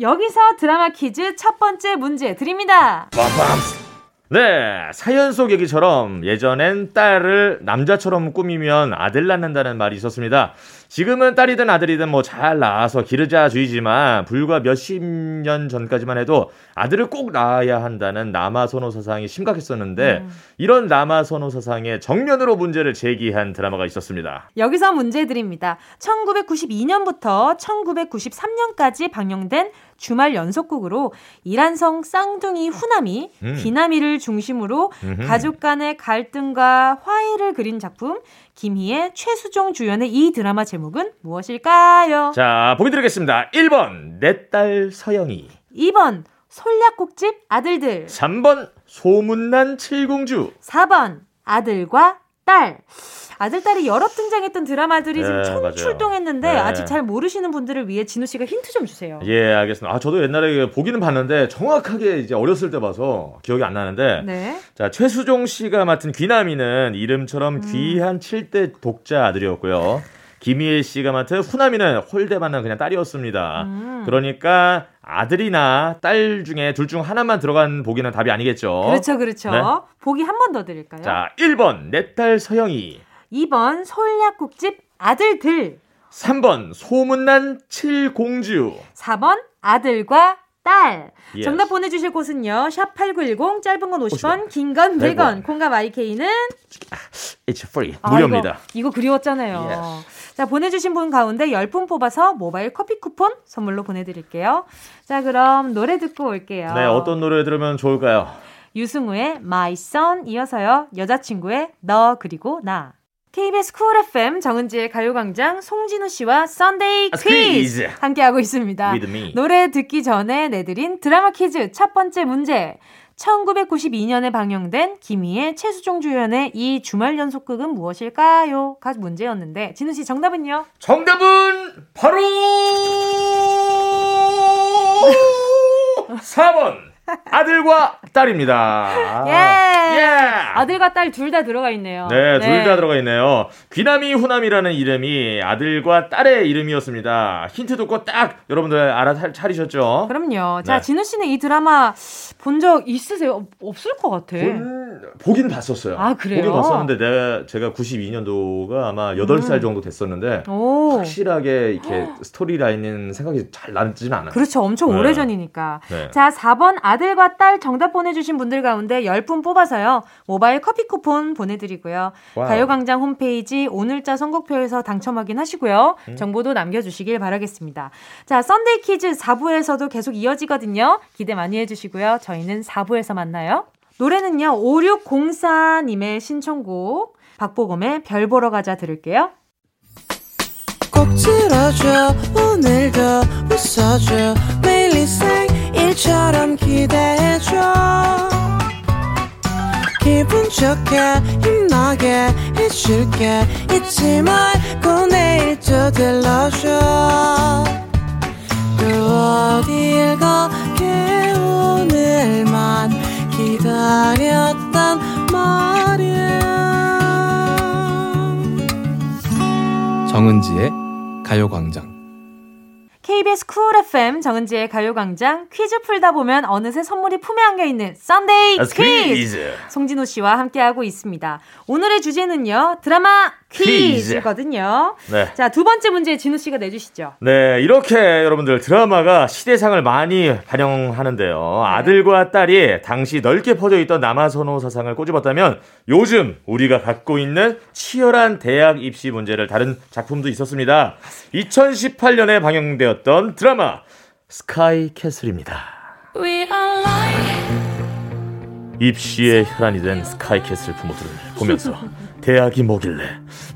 여기서 드라마 퀴즈 첫 번째 문제 드립니다. 빰빰. 네, 사연 속 얘기처럼 예전엔 딸을 남자처럼 꾸미면 아들 낳는다는 말이 있었습니다. 지금은 딸이든 아들이든 뭐 잘 낳아서 기르자 주의지만 불과 몇십 년 전까지만 해도 아들을 꼭 낳아야 한다는 남아선호 사상이 심각했었는데 이런 남아선호 사상의 정면으로 문제를 제기한 드라마가 있었습니다. 여기서 문제 드립니다. 1992년부터 1993년까지 방영된 주말 연속극으로 이란성 쌍둥이 후나미, 기나미를 중심으로 가족 간의 갈등과 화해를 그린 작품 김희애, 최수종 주연의 이 드라마 제목은 무엇일까요? 자, 보기 드리겠습니다. 1번 내 딸 서영이, 2번 솔약국집 아들들, 3번 소문난 칠공주, 4번 아들과 딸. 아들딸이 여러 등장했던 드라마들이 지금 총출동했는데 네. 아직 잘 모르시는 분들을 위해 진우 씨가 힌트 좀 주세요. 예, 알겠습니다. 아, 저도 옛날에 보기는 봤는데 정확하게 이제 어렸을 때 봐서 기억이 안 나는데. 네. 자, 최수종 씨가 맡은 귀남이는 이름처럼 귀한 7대 독자 아들이었고요. 김희애 씨가 맡은 후남이는 홀대 만난 그냥 딸이었습니다. 그러니까 아들이나 딸 중에 둘 중 하나만 들어간 보기는 답이 아니겠죠. 그렇죠, 그렇죠. 네? 보기 한 번 더 드릴까요? 자, 1번 내 딸 서영이, 2번 솔약국집 아들들, 3번 소문난 칠공주, 4번 아들과 딸. Yes. 정답 보내주실 곳은요 샵8910, 짧은 건 50원, 긴 건 100원, 콩과 YK는 It's free. 무료입니다. 이거 그리웠잖아요. Yes. 자, 보내주신 분 가운데 10분 뽑아서 모바일 커피 쿠폰 선물로 보내드릴게요. 자, 그럼 노래 듣고 올게요. 네, 어떤 노래 들으면 좋을까요? 유승우의 My Son 이어서요 여자친구의 너 그리고 나. KBS 쿨 FM 정은지의 가요광장, 송진우 씨와 썬데이 퀴즈 함께하고 있습니다. 노래 듣기 전에 내드린 드라마 퀴즈 첫 번째 문제. 1992년에 방영된 김희애, 최수종 주연의 이 주말 연속극은 무엇일까요? 가 문제였는데 진우 씨 정답은요? 정답은 바로 4번 아들과 딸입니다. 예. 예. 아들과 딸 둘 다 들어가 있네요. 네, 둘 다 들어가 있네요. 귀남이 후남이라는 이름이 아들과 딸의 이름이었습니다. 힌트 듣고 딱 여러분들 알아차리셨죠? 그럼요. 자, 네. 진우 씨는 이 드라마 본 적 있으세요? 없을 것 같아. 보긴 봤었어요. 아, 그래요? 보긴 봤었는데 제가 92년도가 아마 8살 정도 됐었는데 오. 확실하게 이렇게 스토리라인은 생각이 잘 나지는 않아요. 그렇죠. 엄청 오래전이니까. 네. 자, 4번 아들과 딸 정답 보내주신 분들 가운데 10분 뽑아서요 모바일 커피 쿠폰 보내드리고요. 와우. 가요광장 홈페이지 오늘자 선곡표에서 당첨 확인하시고요. 정보도 남겨주시길 바라겠습니다. 자, 썬데이 퀴즈 4부에서도 계속 이어지거든요. 기대 많이 해주시고요. 저희는 4부에서 만나요. 노래는요 5604님의 신청곡 박보검의 별 보러 가자 들을게요. 꼭 들어줘. 오늘도 웃어줘. 매일 일상일처럼 기대해줘. 기분 좋게 힘나게 해줄게. 잊지 말고 내일 또 들러줘. 또 어딜 가게 오늘만 기다렸단 말이야. 정은지의 가요광장. KBS 쿨 FM 정은지의 가요광장. 퀴즈 풀다 보면 어느새 선물이 품에 안겨있는 썬데이 퀴즈. 송진우 씨와 함께하고 있습니다. 오늘의 주제는요 드라마 퀴즈거든요. 네. 자, 두 번째 문제 진우 씨가 내주시죠. 네, 이렇게 여러분들 드라마가 시대상을 많이 반영하는데요. 네. 아들과 딸이 당시 넓게 퍼져있던 남아선호 사상을 꼬집었다면 요즘 우리가 갖고 있는 치열한 대학 입시 문제를 다룬 작품도 있었습니다. 2018년에 방영되었 던 드라마 스카이 캐슬입니다. 입시의 혈안이 된 스카이 캐슬 부모들을 보면서 대학이 뭐길래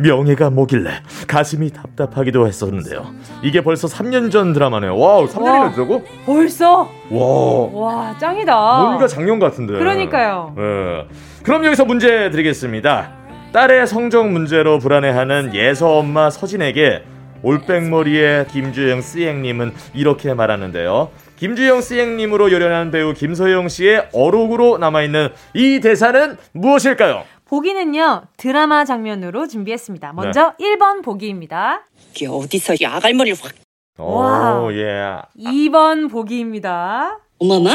명예가 뭐길래 가슴이 답답하기도 했었는데요. 이게 벌써 3년 전 드라마네요. 와우, 3년이나 되고? 벌써? 와, 짱이다. 뭔가 작년 같은데. 그러니까요. 네. 그럼 여기서 문제 드리겠습니다. 딸의 성적 문제로 불안해하는 예서 엄마 서진에게 올백머리의 김주영 씨행님은 이렇게 말하는데요. 김주영 씨행님으로 열연한 배우 김소영 씨의 어록으로 남아있는 이 대사는 무엇일까요? 보기는요 드라마 장면으로 준비했습니다. 먼저 네. 1번 보기입니다. 이게 어디서 아갈머리를 확. 와, 예. 2번 보기입니다. 어마마?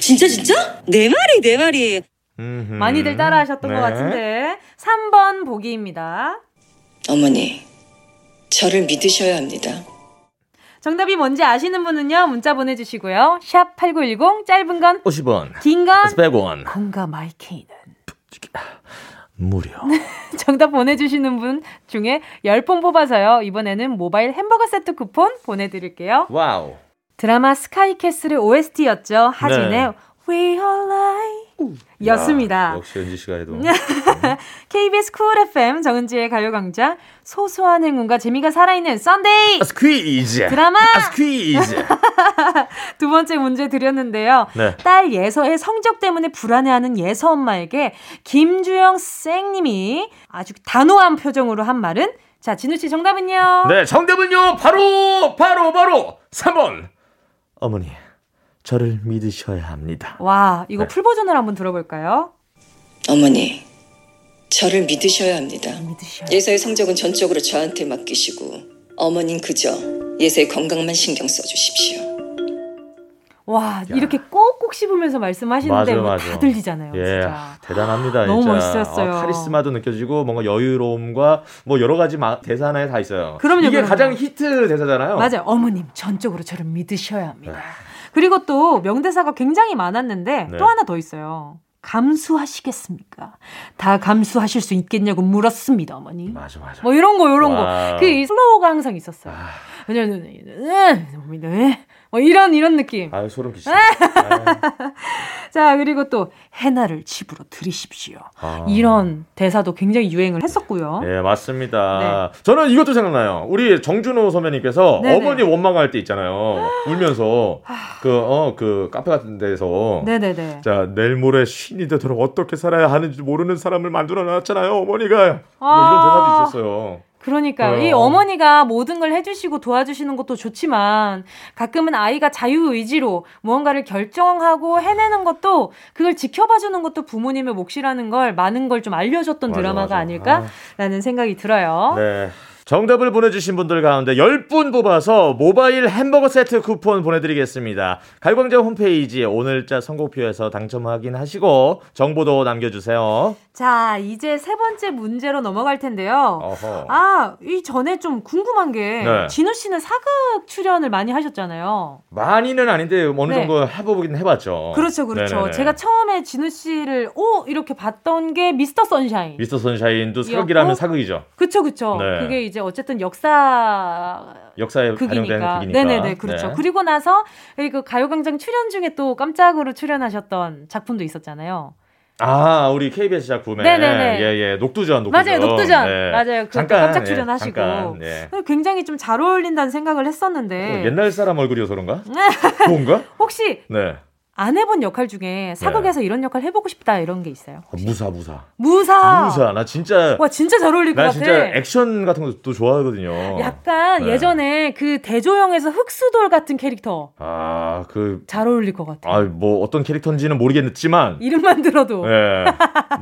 진짜? 내 말이. 많이들 따라하셨던 네. 것 같은데. 3번 보기입니다. 어머니. 저를 믿으셔야 합니다. 정답이 뭔지 아시는 분은요, 문자 보내주시고요. 샵 8910, 짧은 건 50원, 긴 건 100원, 공과 마이케이는 무료. 정답 보내주시는 분 중에 10분 뽑아서요, 이번에는 모바일 햄버거 세트 쿠폰 보내드릴게요. 와우. 드라마 스카이캐슬의 OST였죠. 하진의 네. We All Lie 였습니다. 야, 역시 은지 씨가 해도. KBS 쿨 FM 정은지의 가요광장, 소소한 행운과 재미가 살아있는 썬데이 스퀴즈 드라마 스퀴즈. 두 번째 문제 드렸는데요. 네. 딸 예서의 성적 때문에 불안해하는 예서 엄마에게 김주영 쌩님이 아주 단호한 표정으로 한 말은? 자, 진우 씨 정답은요? 네, 정답은요. 바로 3번. 어머니, 저를 믿으셔야 합니다. 와, 이거 네. 풀 버전을 한번 들어볼까요? 어머니, 저를 믿으셔야 합니다. 예서의 성적은 전적으로 저한테 맡기시고 어머니는 그저 예서의 건강만 신경 써주십시오. 와, 야. 이렇게 꼭꼭 씹으면서 말씀하시는데 맞아. 다 들리잖아요. 예, 진짜. 대단합니다. 진짜. 너무 멋있었어요. 카리스마도 느껴지고 뭔가 여유로움과 뭐 여러 가지 대사 하나에 다 있어요. 그럼요, 이게 가장 히트 대사잖아요. 맞아요. 어머님, 전적으로 저를 믿으셔야 합니다. 그리고 또 명대사가 굉장히 많았는데 네. 또 하나 더 있어요. 감수하시겠습니까? 다 감수하실 수 있겠냐고 물었습니다, 어머니. 맞아. 뭐 이런 거. 그 슬로우가 항상 있었어요. 왜냐면 뭐 이런 느낌. 아유, 소름 끼치네. 자, 그리고 또 해나를 집으로 들이십시오. 아. 이런 대사도 굉장히 유행을 했었고요. 네, 맞습니다. 네. 저는 이것도 생각나요. 우리 정준호 선배님께서 네네. 어머니 원망할 때 있잖아요. 울면서 그 카페 같은 데서 네네네. 자, 내일 모레 쉰이 되도록 어떻게 살아야 하는지 모르는 사람을 만들어놨잖아요, 어머니가. 뭐 이런 대사도 있었어요. 그러니까요. 이 어머니가 모든 걸 해주시고 도와주시는 것도 좋지만 가끔은 아이가 자유의지로 무언가를 결정하고 해내는 것도, 그걸 지켜봐주는 것도 부모님의 몫이라는 걸 많은 걸 좀 알려줬던 드라마가 아닐까라는 생각이 들어요. 네. 정답을 보내주신 분들 가운데 10분 뽑아서 모바일 햄버거 세트 쿠폰 보내드리겠습니다. 가요광장 홈페이지에 오늘자 선곡표에서 당첨 확인하시고 정보도 남겨주세요. 자, 이제 세 번째 문제로 넘어갈 텐데요. 어허. 아, 이 전에 좀 궁금한 게 네. 진우 씨는 사극 출연을 많이 하셨잖아요. 많이는 아닌데 어느 네. 정도 해보긴 해봤죠. 그렇죠. 네네네. 제가 처음에 진우 씨를 이렇게 봤던 게 미스터 선샤인. 미스터 선샤인도 사극이라면 사극이죠. 그렇죠. 네. 그게 이제 어쨌든 역사에 반영된 극이니까. 네네네, 그렇죠. 네. 그리고 나서 그 가요광장 출연 중에 또 깜짝으로 출연하셨던 작품도 있었잖아요. 아, 우리 KBS 작품에 네네네. 예, 녹두전. 맞아요, 녹두전. 네. 맞아요. 잠깐 깜짝 출연하시고. 예. 굉장히 좀 잘 어울린다는 생각을 했었는데. 옛날 사람 얼굴이어서 그런가? 그런가? 혹시 네. 안 해본 역할 중에 사극에서 네. 이런 역할 해보고 싶다 이런 게 있어요? 무사. 나 진짜. 와, 진짜 잘 어울릴 것 같아. 나 진짜 액션 같은 것도 좋아하거든요. 약간 네. 예전에 그 대조영에서 흑수돌 같은 캐릭터. 아, 그. 잘 어울릴 것 같아. 아, 뭐 어떤 캐릭터인지는 모르겠지만. 이름만 들어도. 예.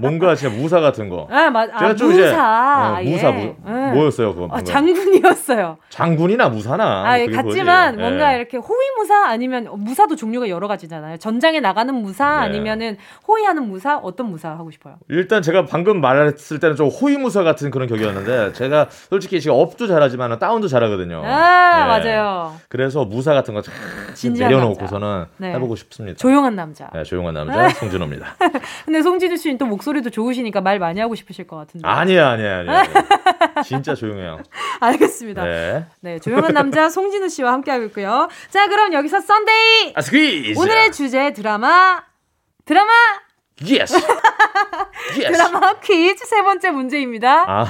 뭔가 진짜 무사 같은 거. 아, 맞아. 제가 좀 무사. 이제, 뭐였어요, 그건? 장군이었어요. 장군이나 무사나. 아, 같지만 뭐지? 뭔가 이렇게 호위무사 아니면 무사도 종류가 여러 가지잖아요. 전장에 나가는 무사 아니면은 호위하는 무사, 어떤 무사 하고 싶어요? 일단 제가 방금 말했을 때는 좀 호위무사 같은 그런 격이었는데 제가 솔직히 지금 업도 잘하지만 다운도 잘하거든요. 아, 네. 맞아요. 그래서 무사 같은 거 내려놓고서는 네. 해보고 싶습니다. 조용한 남자. 네, 조용한 남자 송진우입니다. 근데 송진우 씨는 또 목소리도 좋으시니까 말 많이 하고 싶으실 것 같은데. 아니야. 진짜 조용해요. 알겠습니다. 네, 조용한 남자 송진우 씨와 함께하고 있고요. 자, 그럼 여기서 썬데이 스퀴즈. 오늘의 주제 드라마 yes. 드라마 퀴즈 세 번째 문제입니다. 아.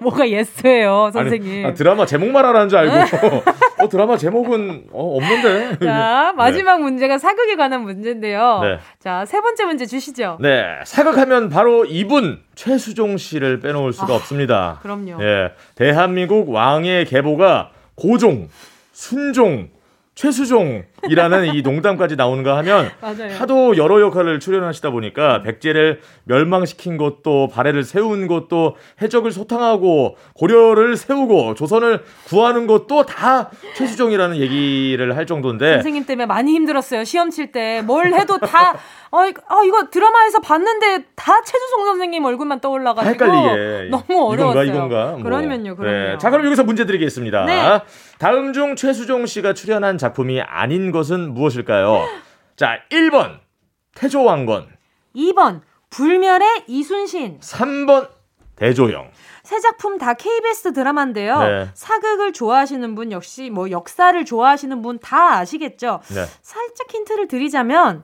뭐가 예스예요, 선생님. 아니, 드라마 제목 말하라는 줄 알고. 드라마 제목은 없는데. 자, 마지막 네. 문제가 사극에 관한 문제인데요. 네. 자, 세 번째 문제 주시죠. 네, 사극하면 바로 이분 최수종 씨를 빼놓을 수가 없습니다. 그럼요. 예, 대한민국 왕의 계보가 고종, 순종, 최수종이라는 이 농담까지 나오는가 하면 맞아요. 하도 여러 역할을 출연하시다 보니까 백제를 멸망시킨 것도 발해를 세운 것도 해적을 소탕하고 고려를 세우고 조선을 구하는 것도 다 최수종이라는 얘기를 할 정도인데 선생님 때문에 많이 힘들었어요. 시험 칠 때 뭘 해도 다 이거 드라마에서 봤는데 다 최수종 선생님 얼굴만 떠올라가지고 헷갈리게. 너무 어려웠어요. 이건가? 뭐. 그러면요. 네. 자, 그럼 여기서 문제 드리겠습니다. 네. 다음 중 최수종 씨가 출연한 작품이 아닌 것은 무엇일까요? 자, 1번 태조왕건, 2번 불멸의 이순신, 3번 대조영. 세 작품 다 KBS 드라마인데요. 네. 사극을 좋아하시는 분 역시 뭐 역사를 좋아하시는 분 다 아시겠죠. 네. 살짝 힌트를 드리자면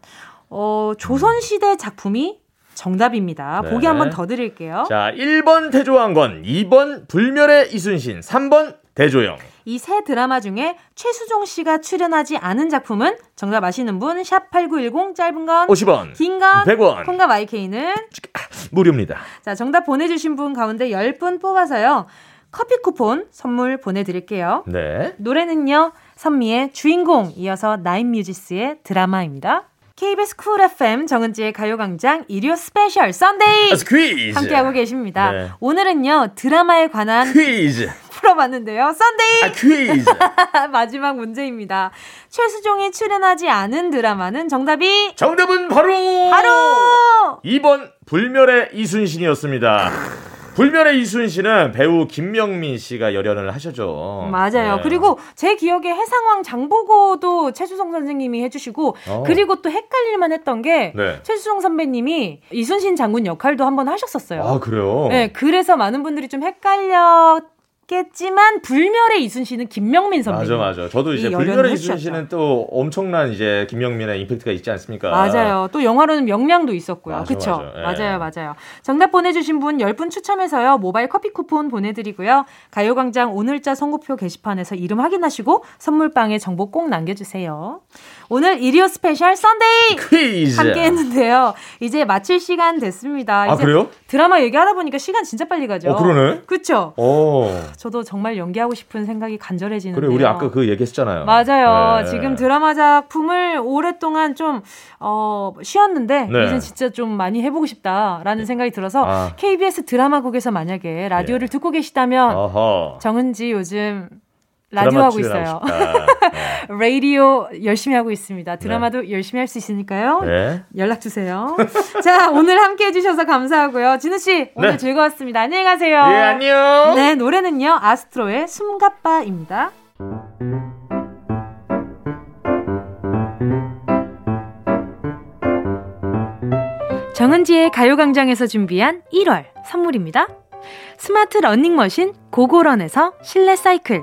조선시대 작품이 정답입니다. 네. 보기 한 번 더 드릴게요. 자, 1번 태조왕건, 2번 불멸의 이순신, 3번 대조영. 이 세 드라마 중에 최수종 씨가 출연하지 않은 작품은 정답 아시는 분 샵8910 짧은 건 50원, 긴 건 100원, 콩과 YK는 무료입니다. 자, 정답 보내주신 분 가운데 10분 뽑아서요 커피 쿠폰 선물 보내드릴게요. 네. 노래는요 선미의 주인공, 이어서 나인뮤지스의 드라마입니다. KBS 쿨 FM 정은지의 가요광장 일요 스페셜 썬데이 퀴즈 함께하고 계십니다. 네. 오늘은요 드라마에 관한 퀴즈 풀어봤는데요. 썬데이 퀴즈 마지막 문제입니다. 최수종이 출연하지 않은 드라마는 정답은 바로 2번 불멸의 이순신이었습니다. 불멸의 이순신은 배우 김명민 씨가 열연을 하셨죠. 맞아요. 네. 그리고 제 기억에 해상왕 장보고도 최수종 선생님이 해주시고 그리고 또 헷갈릴만 했던 게 네. 최수종 선배님이 이순신 장군 역할도 한번 하셨었어요. 아, 그래요? 네, 그래서 많은 분들이 좀 헷갈렸겠지만 불멸의 이순신은 김명민 선배님. 맞아. 저도 이제 불멸의 이순신은 또 엄청난 이제 김명민의 임팩트가 있지 않습니까? 맞아요. 또 영화로는 명량도 있었고요. 그렇죠. 맞아요. 정답 보내주신 분 10분 추첨해서요 모바일 커피 쿠폰 보내드리고요. 가요광장 오늘자 선고표 게시판에서 이름 확인하시고 선물방에 정보 꼭 남겨주세요. 오늘 일요 스페셜 썬데이 퀴즈 함께했는데요. 이제 마칠 시간 됐습니다. 아, 이제 그래요? 드라마 얘기하다 보니까 시간 진짜 빨리 가죠. 그러네. 그렇죠. 저도 정말 연기하고 싶은 생각이 간절해지는데요. 그래, 우리 아까 그 얘기했잖아요. 맞아요. 네. 지금 드라마 작품을 오랫동안 좀 쉬었는데 네. 이제 진짜 좀 많이 해보고 싶다라는 네. 생각이 들어서 KBS 드라마국에서 만약에 라디오를 듣고 계시다면 정은지 요즘 라디오 하고 있어요. 라디오 열심히 하고 있습니다. 드라마도 열심히 할 수 있으니까요. 네. 연락 주세요. 자, 오늘 함께해 주셔서 감사하고요. 진우 씨 오늘 즐거웠습니다. 안녕히 가세요. 네, 안녕. 네, 노래는요 아스트로의 숨가빠입니다. 정은지의 가요광장에서 준비한 1월 선물입니다. 스마트 러닝머신 고고런에서 실내 사이클,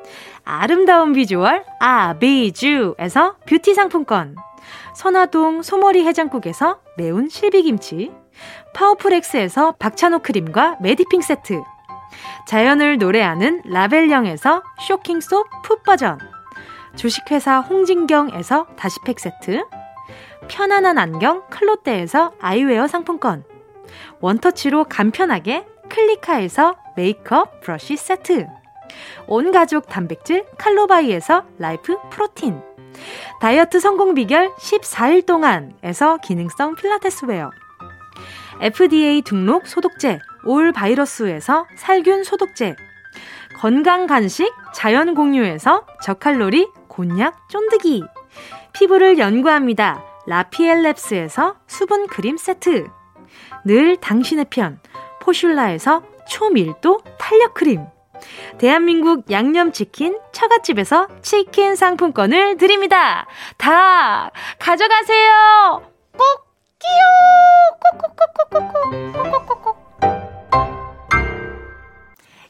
아름다운 비주얼 아비주에서 뷰티 상품권, 선화동 소머리 해장국에서 매운 실비김치, 파워풀엑스에서 박찬호 크림과 메디핑 세트, 자연을 노래하는 라벨령에서 쇼킹솝 풋버전, 주식회사 홍진경에서 다시팩 세트, 편안한 안경 클로떼에서 아이웨어 상품권, 원터치로 간편하게 클리카에서 메이크업 브러쉬 세트, 온가족 단백질 칼로바이에서 라이프 프로틴, 다이어트 성공 비결 14일 동안에서 기능성 필라테스 웨어, FDA 등록 소독제 올 바이러스에서 살균 소독제, 건강 간식 자연 공유에서 저칼로리 곤약 쫀득이, 피부를 연구합니다 라피엘랩스에서 수분 크림 세트, 늘 당신의 편 포슐라에서 초밀도 탄력 크림, 대한민국 양념치킨 처갓집에서 치킨 상품권을 드립니다. 다 가져가세요. 꼭 끼요. 꼭꼭꼭꼭꼭꼭꼭꼭꼭.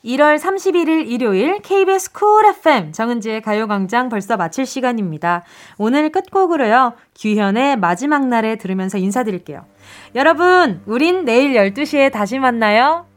1월 31일 일요일 KBS 쿨 FM 정은지의 가요광장 벌써 마칠 시간입니다. 오늘 끝곡으로요. 규현의 마지막 날에 들으면서 인사드릴게요. 여러분, 우린 내일 12시에 다시 만나요.